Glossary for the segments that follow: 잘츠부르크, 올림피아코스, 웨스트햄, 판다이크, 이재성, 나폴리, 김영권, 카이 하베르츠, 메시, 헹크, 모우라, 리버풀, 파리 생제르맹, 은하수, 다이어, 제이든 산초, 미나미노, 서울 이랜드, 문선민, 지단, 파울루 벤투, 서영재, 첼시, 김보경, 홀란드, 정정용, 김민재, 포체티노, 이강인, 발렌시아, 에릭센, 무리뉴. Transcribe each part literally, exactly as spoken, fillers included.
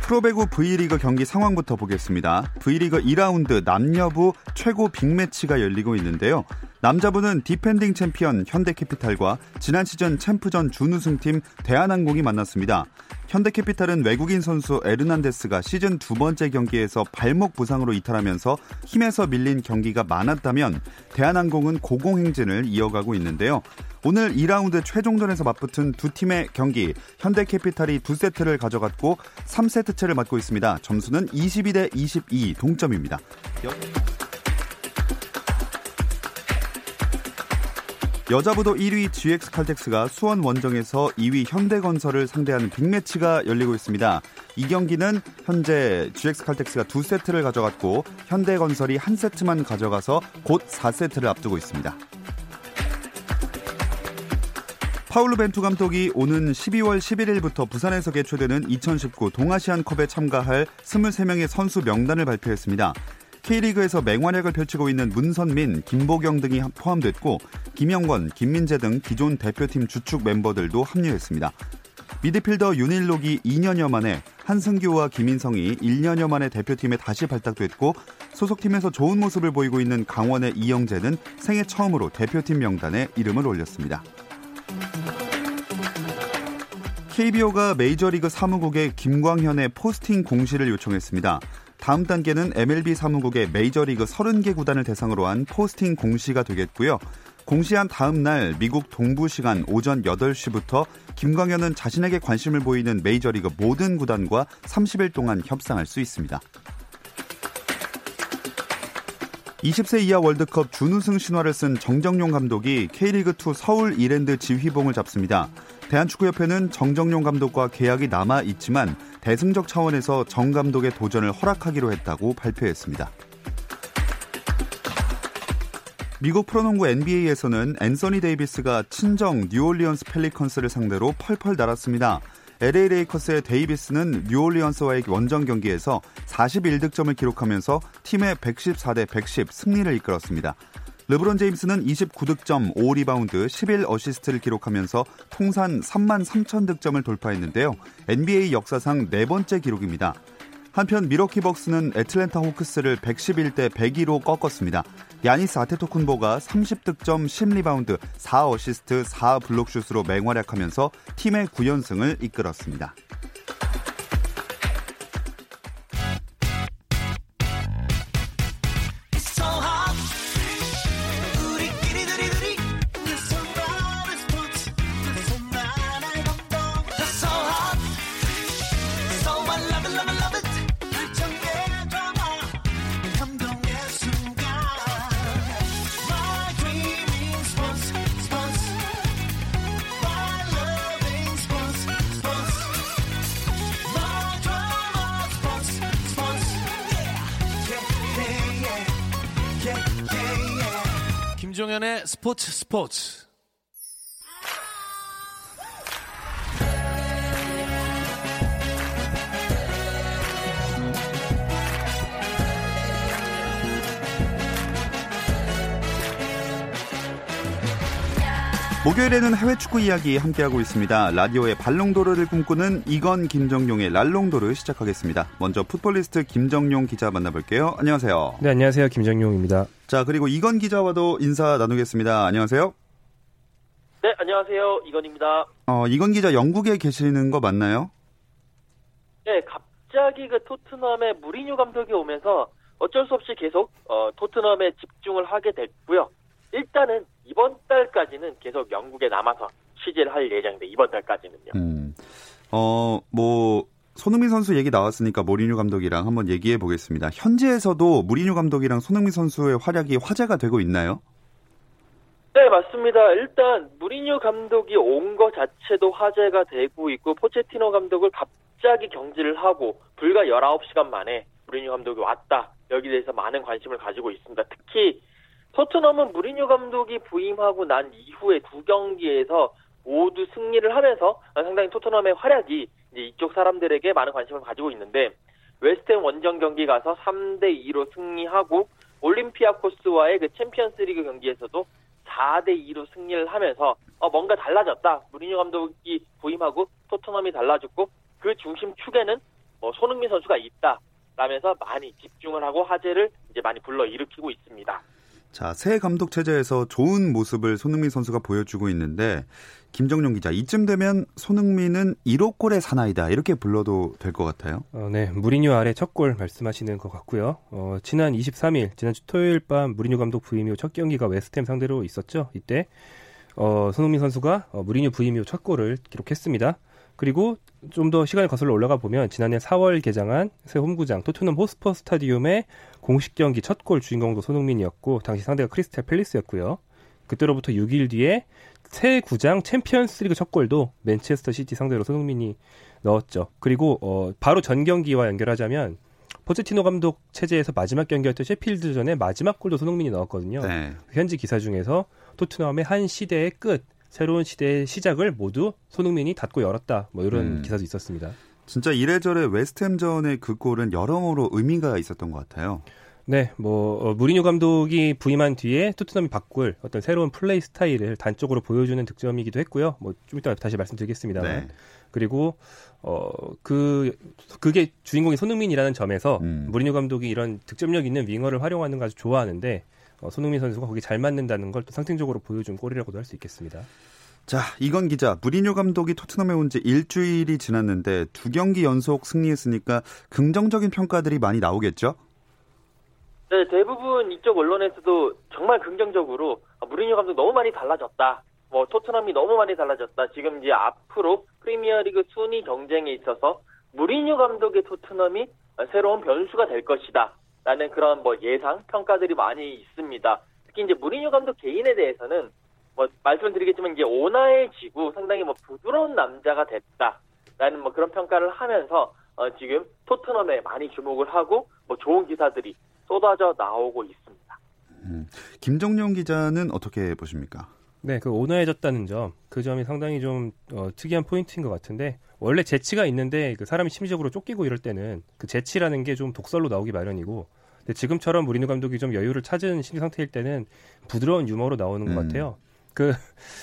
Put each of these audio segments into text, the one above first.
프로배구 V리그 경기 상황부터 보겠습니다. V리그 이 라운드 남녀부 최고 빅매치가 열리고 있는데요. 남자부는 디펜딩 챔피언 현대캐피탈과 지난 시즌 챔프전 준우승팀 대한항공이 만났습니다. 현대캐피탈은 외국인 선수 에르난데스가 시즌 두 번째 경기에서 발목 부상으로 이탈하면서 힘에서 밀린 경기가 많았다면 대한항공은 고공행진을 이어가고 있는데요. 오늘 이 라운드 최종전에서 맞붙은 두 팀의 경기, 현대캐피탈이 두 세트를 가져갔고 삼 세트째를 맞고 있습니다. 점수는 이십이 대 이십이 동점입니다. 여자부도 일 위 지엑스칼텍스가 수원 원정에서 이 위 현대건설을 상대하는 빅매치가 열리고 있습니다. 이 경기는 현재 지엑스칼텍스가 두 세트를 가져갔고 현대건설이 한 세트만 가져가서 곧 사 세트를 앞두고 있습니다. 파울루 벤투 감독이 오는 십이월 십일일부터 부산에서 개최되는 이천십구 동아시안컵에 참가할 스물세 명의 선수 명단을 발표했습니다. K리그에서 맹활약을 펼치고 있는 문선민, 김보경 등이 포함됐고 김영권, 김민재 등 기존 대표팀 주축 멤버들도 합류했습니다. 미드필더 윤일록이 이 년여 만에, 한승규와 김인성이 일 년여 만에 대표팀에 다시 발탁됐고 소속팀에서 좋은 모습을 보이고 있는 강원의 이영재는 생애 처음으로 대표팀 명단에 이름을 올렸습니다. 케이비오가 메이저리그 사무국에 김광현의 포스팅 공시를 요청했습니다. 다음 단계는 엠엘비 사무국의 메이저리그 서른 개 구단을 대상으로 한 포스팅 공시가 되겠고요. 공시한 다음 날 미국 동부 시간 오전 여덟 시부터 김광현은 자신에게 관심을 보이는 메이저리그 모든 구단과 삼십 일 동안 협상할 수 있습니다. 이십 세 이하 월드컵 준우승 신화를 쓴 정정용 감독이 K리그이 서울 이랜드 지휘봉을 잡습니다. 대한축구협회는 정정용 감독과 계약이 남아있지만 대승적 차원에서 정 감독의 도전을 허락하기로 했다고 발표했습니다. 미국 프로농구 엔비에이에서는 앤서니 데이비스가 친정 뉴올리언스 펠리컨스를 상대로 펄펄 날았습니다. 엘에이 레이커스의 데이비스는 뉴올리언스와의 원정 경기에서 사십일 득점을 기록하면서 팀의 백십사 대 백십 승리를 이끌었습니다. 르브론 제임스는 이십구 득점, 오 리바운드, 십일 어시스트를 기록하면서 통산 삼만 삼천 득점을 돌파했는데요. 엔비에이 역사상 네 번째 기록입니다. 한편 밀워키 벅스는 애틀랜타 호크스를 백십일 대 백이로 꺾었습니다. 야니스 아테토쿤보가 삼십 득점, 십 리바운드, 사 어시스트, 사 블록슛으로 맹활약하면서 팀의 구 연승을 이끌었습니다. 김종현의 스포츠 스포츠 목요일에는 해외 축구 이야기 함께하고 있습니다. 라디오의 발롱도르를 꿈꾸는 이건 김정용의 랄롱도르 시작하겠습니다. 먼저 풋볼리스트 김정용 기자 만나볼게요. 안녕하세요. 네, 안녕하세요. 김정용입니다. 자, 그리고 이건 기자와도 인사 나누겠습니다. 안녕하세요. 네, 안녕하세요. 이건입니다. 어, 이건 기자 영국에 계시는 거 맞나요? 네, 갑자기 그 토트넘의 무리뉴 감독이 오면서 어쩔 수 없이 계속 어, 토트넘에 집중을 하게 됐고요. 일단은 이번 달까지는 계속 영국에 남아서 취재를 할 예정인데 이번 달까지는요. 음, 어, 뭐 손흥민 선수 얘기 나왔으니까 무리뉴 감독이랑 한번 얘기해 보겠습니다. 현지에서도 무리뉴 감독이랑 손흥민 선수의 활약이 화제가 되고 있나요? 네, 맞습니다. 일단 무리뉴 감독이 온 거 자체도 화제가 되고 있고, 포체티노 감독을 갑자기 경질을 하고 불과 열아홉 시간 만에 무리뉴 감독이 왔다. 여기에 대해서 많은 관심을 가지고 있습니다. 특히 토트넘은 무리뉴 감독이 부임하고 난 이후에 두 경기에서 모두 승리를 하면서 상당히 토트넘의 활약이 이제 이쪽 사람들에게 많은 관심을 가지고 있는데, 웨스트햄 원정 경기 가서 삼 대 이로 승리하고 올림피아코스와의 그 챔피언스리그 경기에서도 사 대 이로 승리를 하면서 어, 뭔가 달라졌다. 무리뉴 감독이 부임하고 토트넘이 달라졌고 그 중심 축에는 뭐 손흥민 선수가 있다. 라면서 많이 집중을 하고 화제를 이제 많이 불러일으키고 있습니다. 자, 새 감독 체제에서 좋은 모습을 손흥민 선수가 보여주고 있는데, 김정용 기자, 이쯤 되면 손흥민은 일억 골의 사나이다 이렇게 불러도 될 것 같아요. 어, 네, 무리뉴 아래 첫 골 말씀하시는 것 같고요. 어, 지난 이십삼 일, 지난주 토요일 밤 무리뉴 감독 부임 이후 첫 경기가 웨스트햄 상대로 있었죠. 이때 어, 손흥민 선수가 어, 무리뉴 부임 이후 첫 골을 기록했습니다. 그리고 좀 더 시간이 거슬러 올라가 보면 지난해 사월 개장한 새 홈구장 토트넘 호스퍼 스타디움의 공식 경기 첫 골 주인공도 손흥민이었고, 당시 상대가 크리스탈 팰리스였고요. 그때로부터 육 일 뒤에 새 구장 챔피언스리그 첫 골도 맨체스터 시티 상대로 손흥민이 넣었죠. 그리고 어, 바로 전 경기와 연결하자면 포체티노 감독 체제에서 마지막 경기였던 셰필드전의 마지막 골도 손흥민이 넣었거든요. 네. 현지 기사 중에서 토트넘의 한 시대의 끝, 새로운 시대의 시작을 모두 손흥민이 닫고 열었다. 뭐 이런 음. 기사도 있었습니다. 진짜 이래저래 웨스트햄전의 그 골은 여러모로 의미가 있었던 것 같아요. 네, 뭐 어, 무리뉴 감독이 부임한 뒤에 토트넘이 바꿀 어떤 새로운 플레이 스타일을 단적으로 보여주는 득점이기도 했고요. 뭐 좀 이따 다시 말씀드리겠습니다만. 네. 그리고 어, 그 그게 주인공이 손흥민이라는 점에서 음. 무리뉴 감독이 이런 득점력 있는 윙어를 활용하는 거 아주 좋아하는데, 어, 손흥민 선수가 거기 잘 맞는다는 걸 또 상징적으로 보여준 골이라고도 할 수 있겠습니다. 자, 이건 기자, 무리뉴 감독이 토트넘에 온 지 일주일이 지났는데 두 경기 연속 승리했으니까 긍정적인 평가들이 많이 나오겠죠? 네, 대부분 이쪽 언론에서도 정말 긍정적으로 아, 무리뉴 감독 너무 많이 달라졌다. 뭐 토트넘이 너무 많이 달라졌다. 지금 이제 앞으로 프리미어리그 순위 경쟁에 있어서 무리뉴 감독의 토트넘이 새로운 변수가 될 것이다. 라는 그런 뭐 예상, 평가들이 많이 있습니다. 특히 이제 무리뉴 감독 개인에 대해서는 뭐 말씀드리겠지만 이제 온화해지고 상당히 뭐 부드러운 남자가 됐다라는 뭐 그런 평가를 하면서 어 지금 토트넘에 많이 주목을 하고 뭐 좋은 기사들이 쏟아져 나오고 있습니다. 음, 김정용 기자는 어떻게 보십니까? 네, 그 온화해졌다는 점, 그 점이 상당히 좀 어, 특이한 포인트인 것 같은데, 원래 재치가 있는데 그 사람이 심리적으로 쫓기고 이럴 때는 그 재치라는 게 좀 독설로 나오기 마련이고, 근데 지금처럼 무리뉴 감독이 좀 여유를 찾은 심리 상태일 때는 부드러운 유머로 나오는 것 음. 같아요. 그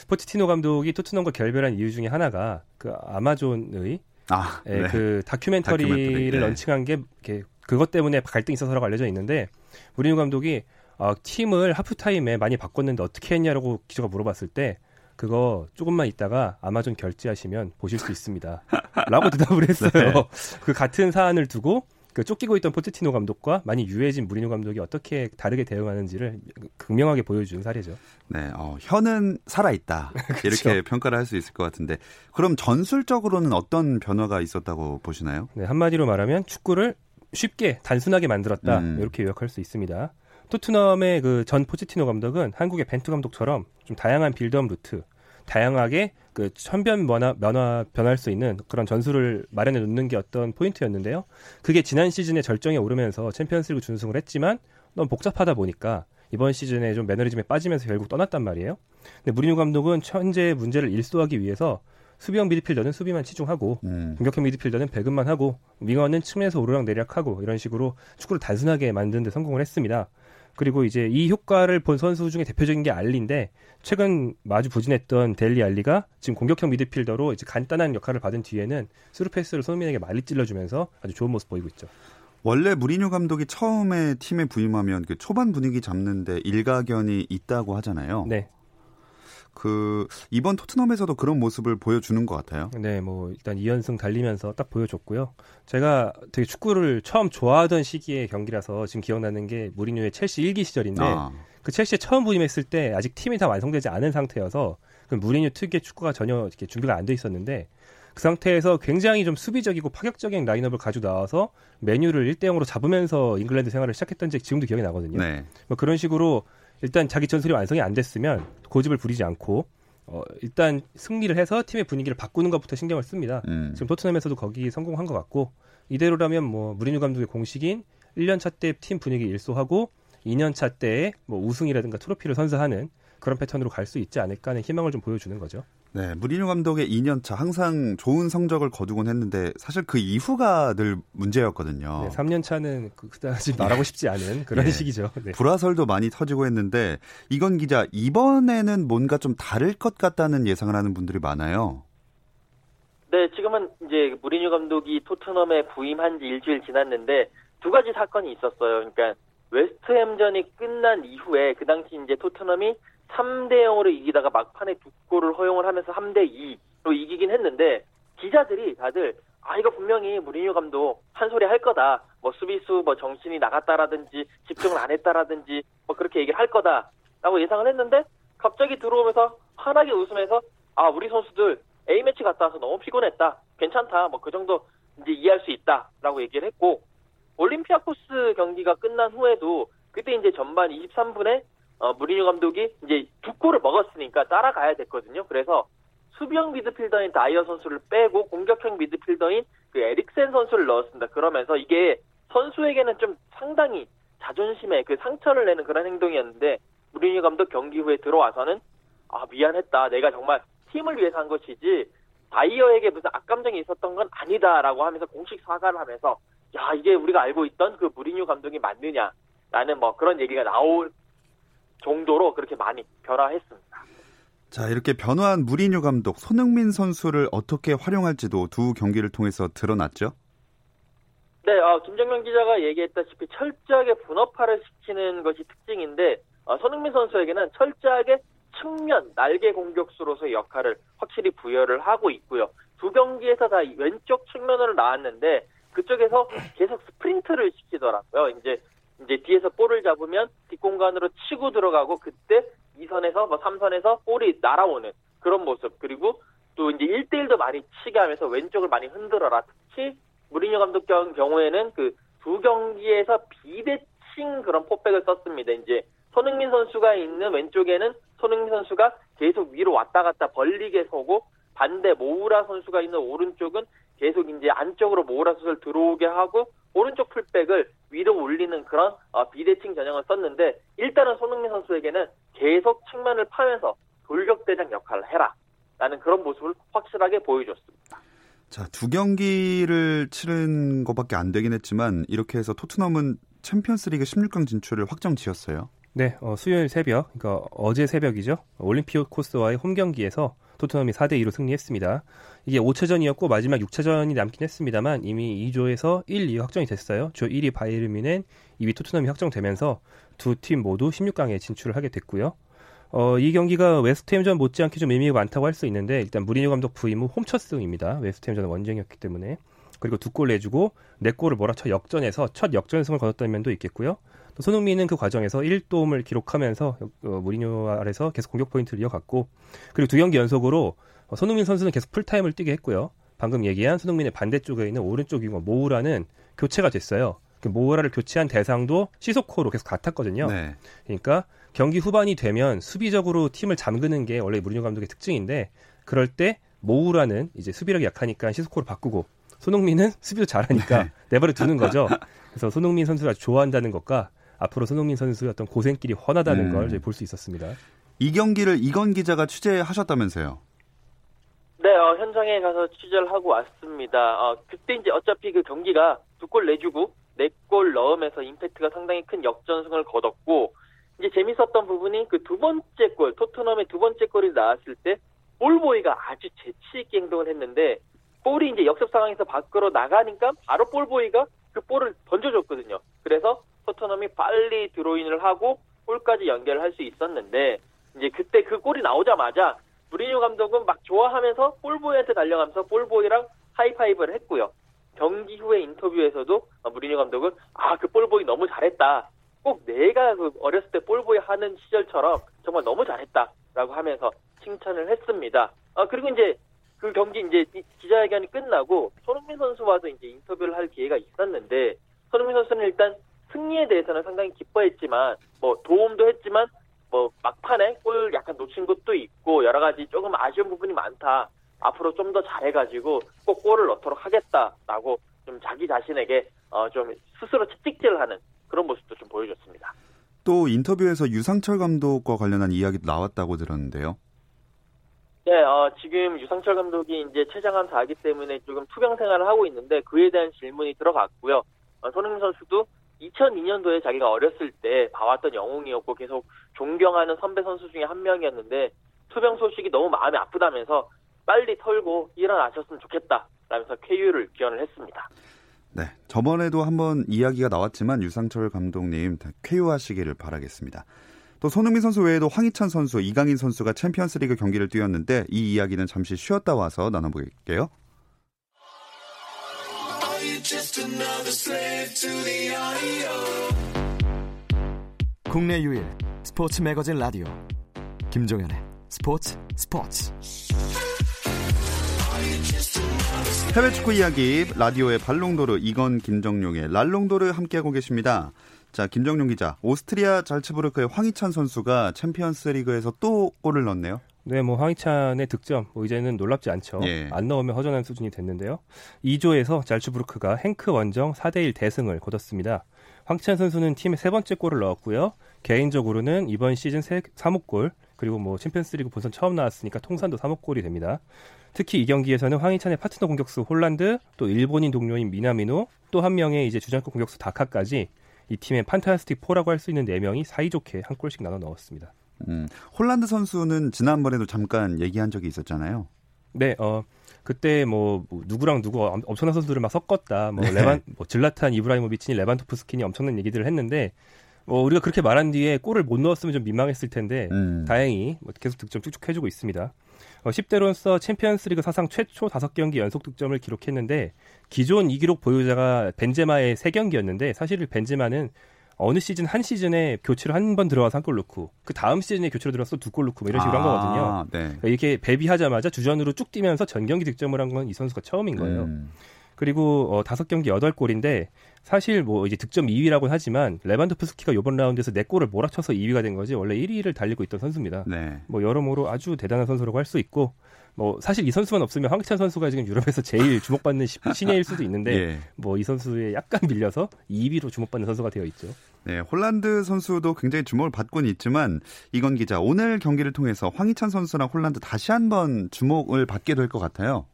포체티노 감독이 토트넘과 결별한 이유 중에 하나가 그 아마존의 아, 에, 네. 그 다큐멘터리를 다큐멘터리, 런칭한 게 이렇게 그것 때문에 갈등이 있어서라고 알려져 있는데, 무리뉴 감독이 어, 팀을 하프타임에 많이 바꿨는데 어떻게 했냐라고 기자가 물어봤을 때, 그거 조금만 있다가 아마존 결제하시면 보실 수 있습니다. 라고 대답을 했어요. 네. 그 같은 사안을 두고 그 쫓기고 있던 포체티노 감독과 많이 유해진 무리뉴 감독이 어떻게 다르게 대응하는지를 극명하게 보여준 사례죠. 네, 어, 현은 살아있다. 그렇죠. 이렇게 평가를 할 수 있을 것 같은데, 그럼 전술적으로는 어떤 변화가 있었다고 보시나요? 네, 한마디로 말하면 축구를 쉽게 단순하게 만들었다. 음. 이렇게 요약할 수 있습니다. 토트넘의 그 전 포체티노 감독은 한국의 벤투 감독처럼 좀 다양한 빌드업 루트, 다양하게 그 천변 변화, 변화, 변할 수 있는 그런 전술을 마련해 놓는 게 어떤 포인트였는데요. 그게 지난 시즌에 절정에 오르면서 챔피언스리그 준우승을 했지만 너무 복잡하다 보니까 이번 시즌에 좀 매너리즘에 빠지면서 결국 떠났단 말이에요. 근데 무리뉴 감독은 현재의 문제를 일소하기 위해서 수비형 미드필더는 수비만 치중하고 음. 공격형 미드필더는 배급만 하고 윙어는 측면에서 오르락내리락하고 이런 식으로 축구를 단순하게 만드는 데 성공을 했습니다. 그리고 이제 이 효과를 본 선수 중에 대표적인 게 알리인데, 최근 마주 부진했던 델리 알리가 지금 공격형 미드필더로 이제 간단한 역할을 받은 뒤에는 스루패스를 손흥민에게 많이 찔러주면서 아주 좋은 모습 보이고 있죠. 원래 무리뉴 감독이 처음에 팀에 부임하면 그 초반 분위기 잡는데 일가견이 있다고 하잖아요. 네. 그 이번 토트넘에서도 그런 모습을 보여주는 것 같아요. 네, 뭐 일단 이 연승 달리면서 딱 보여줬고요. 제가 되게 축구를 처음 좋아하던 시기의 경기라서 지금 기억나는 게 무리뉴의 첼시 일 기 시절인데, 아. 그 첼시에 처음 부임했을 때 아직 팀이 다 완성되지 않은 상태여서 그 무리뉴 특유의 축구가 전혀 이렇게 준비가 안 돼 있었는데, 그 상태에서 굉장히 좀 수비적이고 파격적인 라인업을 가지고 나와서 메뉴를 일 대 영으로 잡으면서 잉글랜드 생활을 시작했던 게 지금도 기억이 나거든요. 네. 뭐 그런 식으로 일단 자기 전술이 완성이 안 됐으면 고집을 부리지 않고 어, 일단 승리를 해서 팀의 분위기를 바꾸는 것부터 신경을 씁니다. 음. 지금 토트넘에서도 거기 성공한 것 같고 이대로라면 뭐 무리뉴 감독의 공식인 일 년 차 때 팀 분위기 일소하고 이 년 차 때의 뭐 우승이라든가 트로피를 선사하는 그런 패턴으로 갈 수 있지 않을까 하는 희망을 좀 보여주는 거죠. 네, 무리뉴 감독의 이 년 차 항상 좋은 성적을 거두곤 했는데 사실 그 이후가 늘 문제였거든요. 네, 삼 년 차는 그다지 말하고 싶지 않은 그런 네. 식이죠. 네. 불화설도 많이 터지고 했는데 이건 기자, 이번에는 뭔가 좀 다를 것 같다는 예상을 하는 분들이 많아요. 네, 지금은 이제 무리뉴 감독이 토트넘에 부임한 지 일주일 지났는데 두 가지 사건이 있었어요. 그러니까 웨스트햄전이 끝난 이후에 그 당시 이제 토트넘이 삼 대 영으로 이기다가 막판에 두 골을 허용을 하면서 삼 대 이로 이기긴 했는데 기자들이 다들 아 이거 분명히 무리뉴 감독 한 소리 할 거다. 뭐 수비수 뭐 정신이 나갔다라든지 집중을 안 했다라든지 뭐 그렇게 얘기를 할 거다라고 예상을 했는데 갑자기 들어오면서 환하게 웃으면서 아 우리 선수들 A매치 갔다 와서 너무 피곤했다. 괜찮다. 뭐 그 정도 이제 이해할 수 있다라고 얘기를 했고 올림피아코스 경기가 끝난 후에도 그때 이제 전반 이십삼 분에 어, 무리뉴 감독이 이제 두 골을 먹었으니까 따라가야 됐거든요. 그래서 수비형 미드필더인 다이어 선수를 빼고 공격형 미드필더인 그 에릭센 선수를 넣었습니다. 그러면서 이게 선수에게는 좀 상당히 자존심에 그 상처를 내는 그런 행동이었는데 무리뉴 감독 경기 후에 들어와서는 아 미안했다. 내가 정말 팀을 위해서 한 것이지 다이어에게 무슨 악감정이 있었던 건 아니다라고 하면서 공식 사과를 하면서 야 이게 우리가 알고 있던 그 무리뉴 감독이 맞느냐라는 뭐 그런 얘기가 나올 정도로 그렇게 많이 변화했습니다. 자, 이렇게 변화한 무리뉴 감독 손흥민 선수를 어떻게 활용할지도 두 경기를 통해서 드러났죠? 네, 어, 김정명 기자가 얘기했다시피 철저하게 분업화를 시키는 것이 특징인데 어, 손흥민 선수에게는 철저하게 측면 날개 공격수로서의 역할을 확실히 부여를 하고 있고요. 두 경기에서 다 왼쪽 측면으로 나왔는데 그쪽에서 계속 스프린트를 시키더라고요. 이제 이제 뒤에서 볼을 잡으면 뒷공간으로 치고 들어가고 그때 이 선에서 뭐 삼 선에서 볼이 날아오는 그런 모습. 그리고 또 이제 일 대 일도 많이 치게 하면서 왼쪽을 많이 흔들어라. 특히 무리뉴 감독 경우에는 그 두 경기에서 비대칭 그런 포백을 썼습니다. 이제 손흥민 선수가 있는 왼쪽에는 손흥민 선수가 계속 위로 왔다 갔다 벌리게 서고 반대 모우라 선수가 있는 오른쪽은 계속 이제 안쪽으로 모우라 선수를 들어오게 하고 오른쪽 풀백을 위로 올리는 그런 비대칭 전형을 썼는데 일단은 손흥민 선수에게는 계속 측면을 파면서 돌격대장 역할을 해라 라는 그런 모습을 확실하게 보여줬습니다. 자, 두 경기를 치른 것밖에 안 되긴 했지만 이렇게 해서 토트넘은 챔피언스리그 십육 강 진출을 확정지었어요. 네, 어, 수요일 새벽, 그러니까 어제 새벽이죠. 올림피아코스와의 홈경기에서 토트넘이 사 대 이로 승리했습니다. 이게 오 차전이었고 마지막 육 차전이 남긴 했습니다만 이미 이 조에서 일, 이 위 확정이 됐어요. 조 일 위 바이에른 뮌헨, 이 위 토트넘이 확정되면서 두 팀 모두 십육 강에 진출을 하게 됐고요. 어, 이 경기가 웨스트햄전 못지않게 좀 의미가 많다고 할 수 있는데 일단 무리뉴 감독 부임 후 홈첫승입니다. 웨스트햄전은 원정이었기 때문에. 그리고 두 골 내주고 네 골을 몰아쳐 역전해서 첫 역전승을 거뒀던 면도 있겠고요. 또 손흥민은 그 과정에서 일 도움을 기록하면서 어, 무리뉴 아래서 계속 공격 포인트를 이어갔고 그리고 두 경기 연속으로 어, 손흥민 선수는 계속 풀타임을 뛰게 했고요. 방금 얘기한 손흥민의 반대쪽에 있는 오른쪽 윙어 모우라는 교체가 됐어요. 그 모우라를 교체한 대상도 시소코로 계속 같았거든요. 네. 그러니까 경기 후반이 되면 수비적으로 팀을 잠그는 게 원래 무리뉴 감독의 특징인데 그럴 때 모우라는 이제 수비력이 약하니까 시소코로 바꾸고 손흥민은 수비도 잘하니까 내버려 두는 거죠. 그래서 손흥민 선수가 좋아한다는 것과 앞으로 손흥민 선수의 어떤 고생길이 훤하다는 음. 걸 저희 볼 수 있었습니다. 이 경기를 이건 기자가 취재하셨다면서요? 네, 어, 현장에 가서 취재를 하고 왔습니다. 어, 그때 이제 어차피 그 경기가 두 골 내주고 네 골 넣으면서 임팩트가 상당히 큰 역전승을 거뒀고 이제 재밌었던 부분이 그 두 번째 골, 토트넘의 두 번째 골이 나왔을 때 볼보이가 아주 재치 있게 행동을 했는데 볼이 이제 역습 상황에서 밖으로 나가니까 바로 볼보이가 그 볼을 던져줬거든요. 그래서 토트넘이 빨리 드로인을 하고 골까지 연결할 수 있었는데 이제 그때 그 골이 나오자마자 무리뉴 감독은 막 좋아하면서 볼보이한테 달려가면서 볼보이랑 하이파이브를 했고요. 경기 후에 인터뷰에서도 무리뉴 감독은 아, 그 볼보이 너무 잘했다. 꼭 내가 그 어렸을 때 볼보이 하는 시절처럼 정말 너무 잘했다라고 하면서 칭찬을 했습니다. 아, 그리고 이제 그 경기 이제 기자회견이 끝나고 손흥민 선수와도 이제 인터뷰를 할 기회가 있었는데 손흥민 선수는 일단 승리에 대해서는 상당히 기뻐했지만 뭐 도움도 했지만 뭐 막판에 골 약간 놓친 것도 있고 여러 가지 조금 아쉬운 부분이 많다. 앞으로 좀 더 잘해가지고 꼭 골을 넣도록 하겠다라고 좀 자기 자신에게 어 좀 스스로 채찍질을 하는 그런 모습도 좀 보여줬습니다. 또 인터뷰에서 유상철 감독과 관련한 이야기도 나왔다고 들었는데요. 네, 어, 지금 유상철 감독이 이제 췌장암 사기 때문에 조금 투병 생활을 하고 있는데 그에 대한 질문이 들어갔고요. 어, 손흥민 선수도 이천이 년도에 자기가 어렸을 때 봐왔던 영웅이었고 계속 존경하는 선배 선수 중에 한 명이었는데 투병 소식이 너무 마음이 아프다면서 빨리 털고 일어나셨으면 좋겠다라면서 쾌유를 기원을 했습니다. 네, 저번에도 한번 이야기가 나왔지만 유상철 감독님 쾌유하시기를 바라겠습니다. 또 손흥민 선수 외에도 황희찬 선수, 이강인 선수가 챔피언스리그 경기를 뛰었는데 이 이야기는 잠시 쉬었다 와서 나눠볼게요. 국내 유일 스포츠 매거진 라디오 김종현의 스포츠 스포츠. 해외 축구 이야기 라디오의 발롱도르, 이건 김정용의 랄롱도르 함께하고 계십니다. 자, 김정용 기자, 오스트리아 잘츠부르크의 황희찬 선수가 챔피언스리그에서 또 골을 넣었네요. 네, 뭐 황희찬의 득점 뭐 이제는 놀랍지 않죠. 예. 안 넣으면 허전한 수준이 됐는데요. 이 조에서 잘츠부르크가 헹크 원정 사 대 일 대승을 거뒀습니다. 황희찬 선수는 팀의 세 번째 골을 넣었고요. 개인적으로는 이번 시즌 삼 호 골, 그리고 뭐 챔피언스리그 본선 처음 나왔으니까 통산도 삼 호 골이 됩니다. 특히 이 경기에서는 황희찬의 파트너 공격수 홀란드, 또 일본인 동료인 미나미노, 또 한 명의 이제 주전급 공격수 다카까지 이 팀의 판타스틱 사라고 할 수 있는 네 명이 사이좋게 한 골씩 나눠 넣었습니다. 음, 홀란드 선수는 지난번에도 잠깐 얘기한 적이 있었잖아요. 네, 어, 그때 뭐 누구랑 누구 엄청난 선수들을 막 섞었다. 뭐 네. 레반, 뭐 질라탄 이브라히모비치니 레반도프스키니 엄청난 얘기들을 했는데 뭐 우리가 그렇게 말한 뒤에 골을 못 넣었으면 좀 민망했을 텐데 음. 다행히 계속 득점 쭉쭉 해주고 있습니다. 어, 십 대로서 챔피언스리그 사상 최초 다섯 경기 연속 득점을 기록했는데 기존 이 기록 보유자가 벤제마의 세 경기였는데 사실 벤제마는 어느 시즌 한 시즌에 교체로 한 번 들어와서 한 골 넣고 그 다음 시즌에 교체로 들어와서 두 골 넣고 이런 식으로 아, 한 거거든요. 네. 그러니까 이렇게 배비하자마자 주전으로 쭉 뛰면서 전 경기 득점을 한 건 이 선수가 처음인 거예요. 음. 그리고 어, 다섯 경기 여덟 골인데 사실 뭐 이제 득점 이 위라고는 하지만 레반도프스키가 이번 라운드에서 네 골을 몰아쳐서 이 위가 된 거지 원래 일 위를 달리고 있던 선수입니다. 네. 뭐 여러모로 아주 대단한 선수라고 할 수 있고 뭐 사실 이 선수만 없으면 황희찬 선수가 지금 유럽에서 제일 주목받는 신예일 수도 있는데 예. 뭐 이 선수에 약간 밀려서 이 위로 주목받는 선수가 되어 있죠. 네, 홀란드 선수도 굉장히 주목을 받고는 있지만 이건 기자, 오늘 경기를 통해서 황희찬 선수랑 홀란드 다시 한번 주목을 받게 될 것 같아요.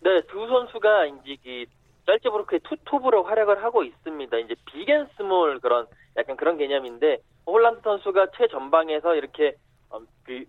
네, 두 선수가 이제 이 잘츠부르크의 투톱으로 활약을 하고 있습니다. 이제 비겐스몰 그런 약간 그런 개념인데 홀란드 선수가 최전방에서 이렇게 어, 그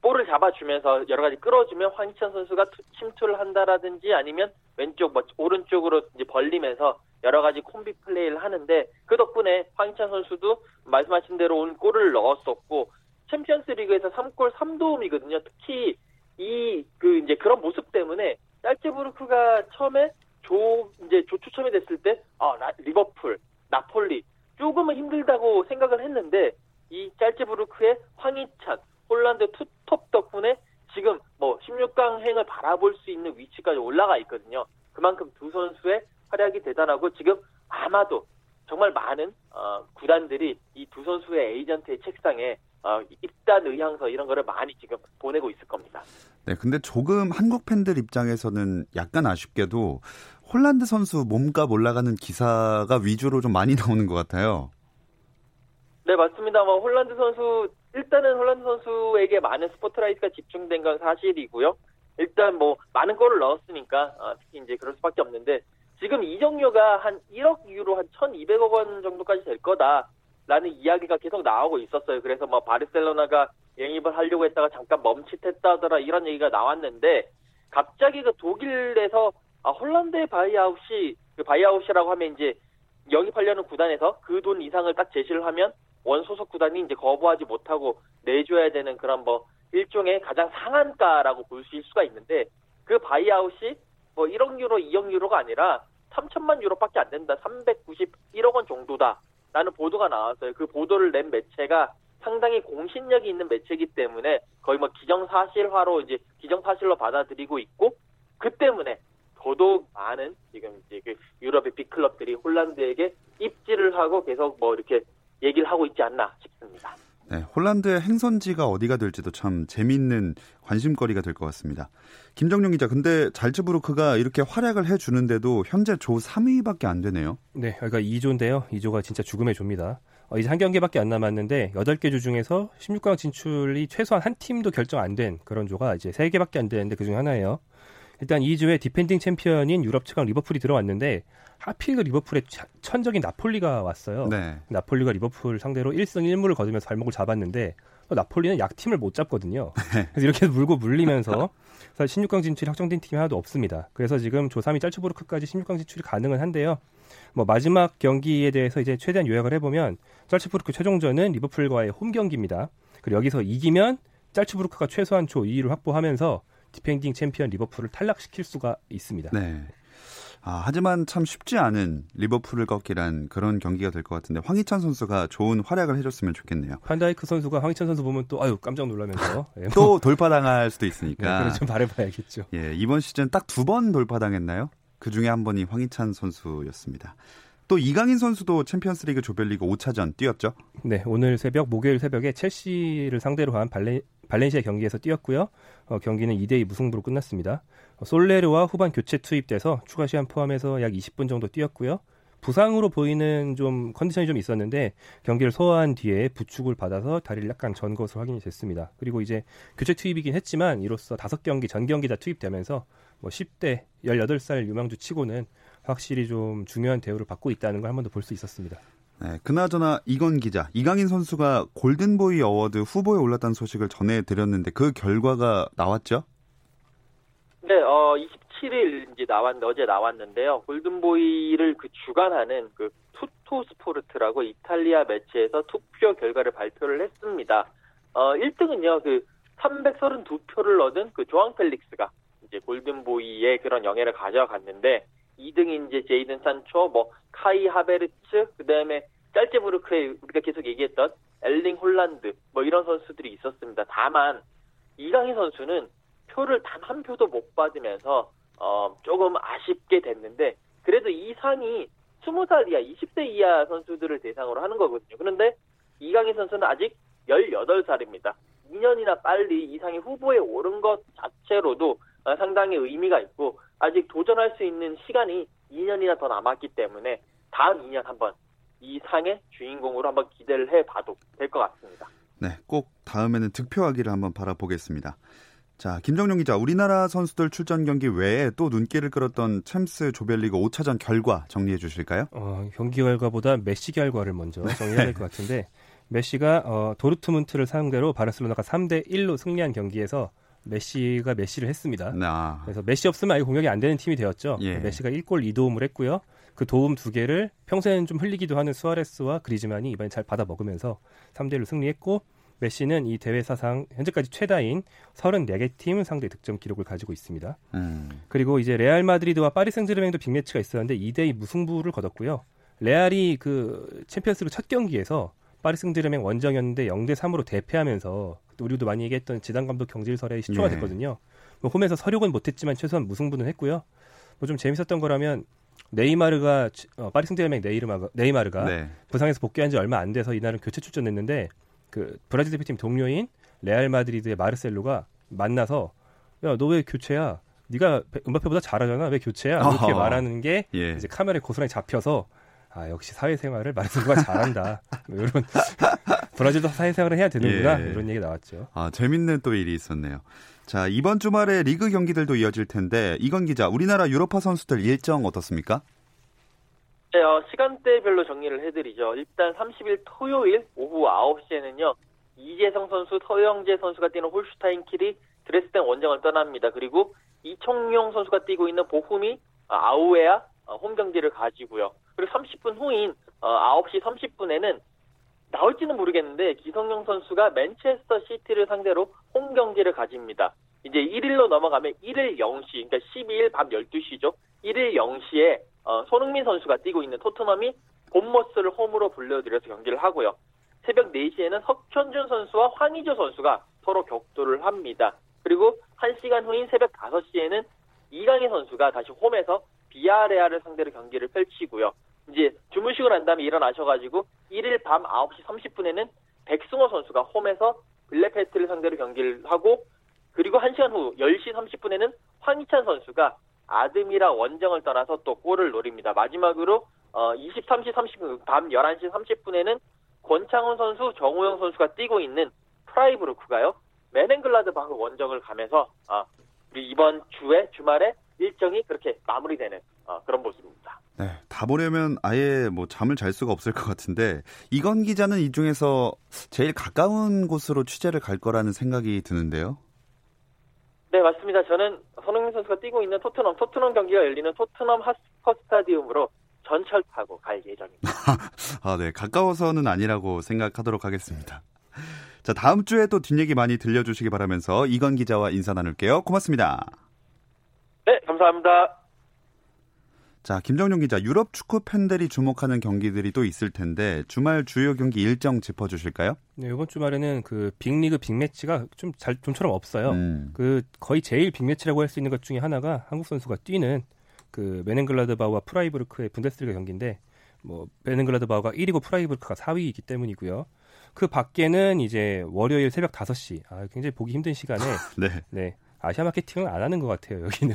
볼을 잡아주면서 여러 가지 끌어주면 황희찬 선수가 투, 침투를 한다라든지 아니면 왼쪽 뭐 오른쪽으로 이제 벌리면서 여러 가지 콤비 플레이를 하는데 그 덕분에 황희찬 선수도 말씀하신 대로 온 골을 넣었었고 챔피언스리그에서 삼 골 삼 도움이거든요. 특히 이 그 이제 그런 모습 때문에 잘츠부르크가 처음에 조 이제 조 추첨이 됐을 때 아, 라, 리버풀, 나폴리 조금은 힘들다고 생각을 했는데 이 잘츠부르크의 황희찬, 홀란드 투톱 덕분에 지금 뭐 십육 강행을 바라볼 수 있는 위치까지 올라가 있거든요. 그만큼 두 선수의 활약이 대단하고 지금 아마도 정말 많은 어, 구단들이 이 두 선수의 에이전트의 책상에 어, 입단 의향서 이런 거를 많이 지금 보내고 있을 겁니다. 네, 근데 조금 한국 팬들 입장에서는 약간 아쉽게도 홀란드 선수 몸값 올라가는 기사가 위주로 좀 많이 나오는 것 같아요. 네, 맞습니다. 뭐 홀란드 선수 일단은 홀란드 선수에게 많은 스포트라이트가 집중된 건 사실이고요. 일단 뭐 많은 골을 넣었으니까 어, 특히 이제 그럴 수밖에 없는데 지금 이적료가 한 일억 유로 한 천이백억 원 정도까지 될 거다. 라는 이야기가 계속 나오고 있었어요. 그래서 뭐 바르셀로나가 영입을 하려고 했다가 잠깐 멈칫했다더라 이런 얘기가 나왔는데 갑자기 그 독일에서 아, 홀란드의 바이아웃이 그 바이아웃이라고 하면 이제 영입하려는 구단에서 그 돈 이상을 딱 제시를 하면 원 소속 구단이 이제 거부하지 못하고 내줘야 되는 그런 뭐 일종의 가장 상한가라고 볼 수 있을 수가 있는데 그 바이아웃이 뭐 일억 유로, 이억 유로가 아니라 삼천만 유로밖에 안 된다. 삼백구십일억 원 정도다. 라는 보도가 나왔어요. 그 보도를 낸 매체가 상당히 공신력이 있는 매체이기 때문에 거의 뭐 기정사실화로 이제 기정사실로 받아들이고 있고 그 때문에 더더욱 많은 지금 이제 그 유럽의 빅클럽들이 홀란드에게 입지를 하고 계속 뭐 이렇게 얘기를 하고 있지 않나 싶습니다. 네, 홀란드의 행선지가 어디가 될지도 참 재미있는 관심거리가 될 것 같습니다. 김정용 기자, 근데 잘츠부르크가 이렇게 활약을 해주는데도 현재 조 삼 위밖에 안 되네요. 네, 그러니까 이 조인데요. 이 조가 진짜 죽음의 조입니다. 어, 이제 한 경기밖에 안 남았는데 여덟 개 조 중에서 십육 강 진출이 최소한 한 팀도 결정 안 된 그런 조가 이제 세 개밖에 안 되는데 그중 하나예요. 일단 이 주에 디펜딩 챔피언인 유럽 측강 리버풀이 들어왔는데 하필 그 리버풀의 천적인 나폴리가 왔어요. 네. 나폴리가 리버풀 상대로 일 승 일 무를 거두면서 발목을 잡았는데 또 나폴리는 약팀을 못 잡거든요. 그래서 이렇게 물고 물리면서 사실 십육 강 진출이 확정된 팀이 하나도 없습니다. 그래서 지금 조 삼 위 잘츠부르크까지 십육 강 진출이 가능은 한데요. 뭐 마지막 경기에 대해서 이제 최대한 요약을 해보면 잘츠부르크 최종전은 리버풀과의 홈 경기입니다. 그리고 여기서 이기면 잘츠부르크가 최소한 조 이 위를 확보하면서 디펜딩 챔피언 리버풀을 탈락시킬 수가 있습니다. 네. 아, 하지만 참 쉽지 않은 리버풀을 꺾이란 그런 경기가 될 것 같은데 황희찬 선수가 좋은 활약을 해줬으면 좋겠네요. 판다이크 선수가 황희찬 선수 보면 또 아유 깜짝 놀라면서 또 돌파당할 수도 있으니까. 네, 그래 좀 바라봐야겠죠. 예, 이번 시즌 딱 두 번 돌파당했나요? 그 중에 한 번이 황희찬 선수였습니다. 또 이강인 선수도 챔피언스리그 조별리그 오 차전 뛰었죠? 네, 오늘 새벽 목요일 새벽에 첼시를 상대로 한 발렌 발렌시아 경기에서 뛰었고요. 어, 경기는 이 대 이 무승부로 끝났습니다. 어, 솔레르와 후반 교체 투입돼서 추가 시간 포함해서 약 이십 분 정도 뛰었고요. 부상으로 보이는 좀 컨디션이 좀 있었는데 경기를 소화한 뒤에 부축을 받아서 다리를 약간 전 것으로 확인이 됐습니다. 그리고 이제 교체 투입이긴 했지만 이로써 다섯 경기 전 경기 다 투입되면서 뭐 십 대 열여덟 살 유망주 치고는 확실히 좀 중요한 대우를 받고 있다는 걸 한 번 더 볼 수 있었습니다. 네, 그나저나 이건 기자, 이강인 선수가 골든보이 어워드 후보에 올랐다는 소식을 전해드렸는데 그 결과가 나왔죠? 네, 어, 이십칠 일 이제 나왔는데 어제 나왔는데요. 골든보이를 그 주관하는 그 투토스포르트라고 이탈리아 매체에서 투표 결과를 발표를 했습니다. 어, 일 등은요, 그 삼백삼십이 표를 얻은 그 조앙 펠릭스가 이제 골든보이의 그런 영예를 가져갔는데. 이 등이 이제 제이든 산초, 뭐 카이 하베르츠, 그다음에 잘츠부르크의 우리가 계속 얘기했던 엘링 홀란드 뭐 이런 선수들이 있었습니다. 다만 이강인 선수는 표를 단 한 표도 못 받으면서 어, 조금 아쉽게 됐는데 그래도 이 상이 스무 살 이하, 이십 대 이하 선수들을 대상으로 하는 거거든요. 그런데 이강인 선수는 아직 열여덟 살입니다. 이 년이나 빨리 이 상이 후보에 오른 것 자체로도 상당히 의미가 있고 아직 도전할 수 있는 시간이 이 년이나 더 남았기 때문에 다음 이 년 한번 이 상의 주인공으로 한번 기대를 해봐도 될 것 같습니다. 네, 꼭 다음에는 득표하기를 한번 바라보겠습니다. 자, 김정용 기자, 우리나라 선수들 출전 경기 외에 또 눈길을 끌었던 챔스 조별리그 오 차전 결과 정리해 주실까요? 어, 경기 결과보다 메시 결과를 먼저 정리해야 될 것 같은데 메시가 어, 도르트문트를 상대로 바르셀로나가 삼 대 일로 승리한 경기에서 메시가 메시를 했습니다. 아. 그래서 메시 없으면 아예 공격이 안 되는 팀이 되었죠. 예. 메시가 일 골 이 도움을 했고요. 그 도움 두 개를 평소에는 좀 흘리기도 하는 수아레스와 그리즈만이 이번에 잘 받아 먹으면서 삼 대 일로 승리했고 메시는 이 대회 사상 현재까지 최다인 서른네 개 팀 상대 득점 기록을 가지고 있습니다. 음. 그리고 이제 레알 마드리드와 파리 생제르맹도 빅매치가 있었는데 이 대 이 무승부를 거뒀고요. 레알이 그 챔피언스리그 첫 경기에서 파리 생제르맹 원정이었는데 영 대 삼으로 대패하면서 우리도 많이 얘기했던 지단 감독 경질설에 시초가 네. 됐거든요. 뭐 홈에서 서륙은 못했지만 최소한 무승부는 했고요. 뭐 좀 재밌었던 거라면 네이마르가 어, 파리 생제르맹 네이마르가, 네이마르가 네. 부상에서 복귀한 지 얼마 안 돼서 이날은 교체 출전했는데 그 브라질 대표팀 동료인 레알 마드리드의 마르셀로가 만나서 야, 너 왜 교체야? 네가 음바페보다 잘하잖아. 왜 교체야? 어허. 이렇게 말하는 게 예. 이제 카메라에 고스란히 잡혀서 아 역시 사회생활을 마르셀로가 잘한다. 이런 브라질도 사회생활을 해야 되는구나. 예. 이런 얘기 나왔죠. 아 재밌는 또 일이 있었네요. 자 이번 주말에 리그 경기들도 이어질 텐데 이건 기자, 우리나라 유로파 선수들 일정 어떻습니까? 네, 어, 시간대별로 정리를 해드리죠. 일단 삼십 일 토요일 오후 아홉 시에는요 이재성 선수, 서영재 선수가 뛰는 홀슈타인킬이 드레스덴 원정을 떠납니다. 그리고 이청용 선수가 뛰고 있는 보훔이 아우에아 홈 경기를 가지고요. 그리고 삼십 분 후인 어, 아홉 시 삼십 분에는 나올지는 모르겠는데 기성용 선수가 맨체스터 시티를 상대로 홈 경기를 가집니다. 이제 일 일로 넘어가면 일 일 영 시, 그러니까 십이 일 밤 열두 시죠. 일 일 영 시에 어, 손흥민 선수가 뛰고 있는 토트넘이 본머스를 홈으로 불러들여서 경기를 하고요. 새벽 네 시에는 석현준 선수와 황의조 선수가 서로 격돌을 합니다. 그리고 한 시간 후인 새벽 다섯 시에는 이강인 선수가 다시 홈에서 비아레아를 상대로 경기를 펼치고요. 이제 주무식을 한 다음에 일어나셔가지고 일 일 밤 아홉 시 삼십 분에는 백승호 선수가 홈에서 블랙헤트를 상대로 경기를 하고, 그리고 한 시간 후 열 시 삼십 분에는 황희찬 선수가 아드미라 원정을 떠나서 또 골을 노립니다. 마지막으로 어, 이십삼 시 삼십 분, 밤 열한 시 삼십 분에는 권창훈 선수, 정우영 선수가 뛰고 있는 프라이브루크가요, 맨헨글라드바흐 원정을 가면서 아, 우리 이번 주에 주말에 일정이 그렇게 마무리되는 어, 그런 모습입니다. 네, 다 보려면 아예 뭐 잠을 잘 수가 없을 것 같은데, 이건 기자는 이 중에서 제일 가까운 곳으로 취재를 갈 거라는 생각이 드는데요. 네, 맞습니다. 저는 손흥민 선수가 뛰고 있는 토트넘, 토트넘 경기가 열리는 토트넘 핫스퍼 스타디움으로 전철 타고 갈 예정입니다. 아, 네, 가까워서는 아니라고 생각하도록 하겠습니다. 자, 다음 주에 또 뒷얘기 많이 들려주시기 바라면서 이건 기자와 인사 나눌게요. 고맙습니다. 네, 감사합니다. 자, 김정용 기자, 유럽 축구 팬들이 주목하는 경기들이 또 있을 텐데 주말 주요 경기 일정 짚어주실까요? 네, 이번 주말에는 그 빅리그 빅매치가 좀 잘, 좀처럼 없어요. 음. 그 거의 제일 빅매치라고 할 수 있는 것 중에 하나가 한국 선수가 뛰는 그 맨헨글라드바흐와 프라이브르크의 분데스리가 경기인데, 뭐 맨헨글라드바흐가 일 위고 프라이브르크가 사 위이기 때문이고요. 그 밖에는 이제 월요일 새벽 다섯 시, 아, 굉장히 보기 힘든 시간에 네. 네, 아시아 마케팅은 안 하는 것 같아요, 여기는.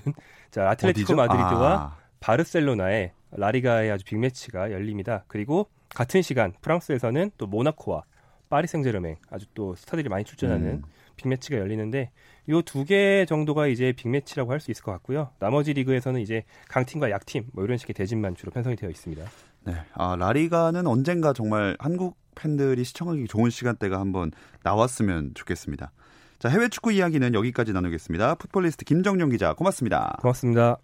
자, 아틀레티코 어디죠? 마드리드와 아. 바르셀로나의 라리가의 아주 빅매치가 열립니다. 그리고 같은 시간 프랑스에서는 또 모나코와 파리 생제르맹, 아주 또 스타들이 많이 출전하는 음. 빅매치가 열리는데, 이 두 개 정도가 이제 빅매치라고 할 수 있을 것 같고요. 나머지 리그에서는 이제 강팀과 약팀 뭐 이런 식의 대진만 주로 편성이 되어 있습니다. 네, 아, 라리가는 언젠가 정말 한국 팬들이 시청하기 좋은 시간대가 한번 나왔으면 좋겠습니다. 자, 해외 축구 이야기는 여기까지 나누겠습니다. 풋볼리스트 김정용 기자, 고맙습니다. 고맙습니다.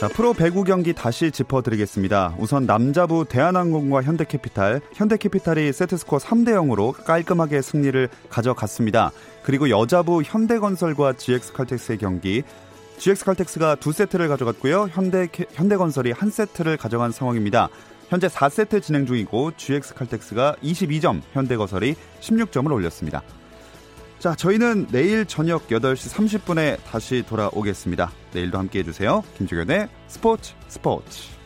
자, 프로 배구 경기 다시 짚어드리겠습니다. 우선 남자부 대한항공과 현대캐피탈, 현대캐피탈이 세트스코어 삼 대 영으로 깔끔하게 승리를 가져갔습니다. 그리고 여자부 현대건설과 지엑스칼텍스의 경기, 지엑스칼텍스가 두 세트를 가져갔고요. 현대, 현대건설이 한 세트를 가져간 상황입니다. 현재 사 세트 진행 중이고 지엑스칼텍스가 이십이 점, 현대건설이 십육 점을 올렸습니다. 자, 저희는 내일 저녁 여덟 시 삼십 분에 다시 돌아오겠습니다. 내일도 함께해 주세요. 김종현의 스포츠 스포츠.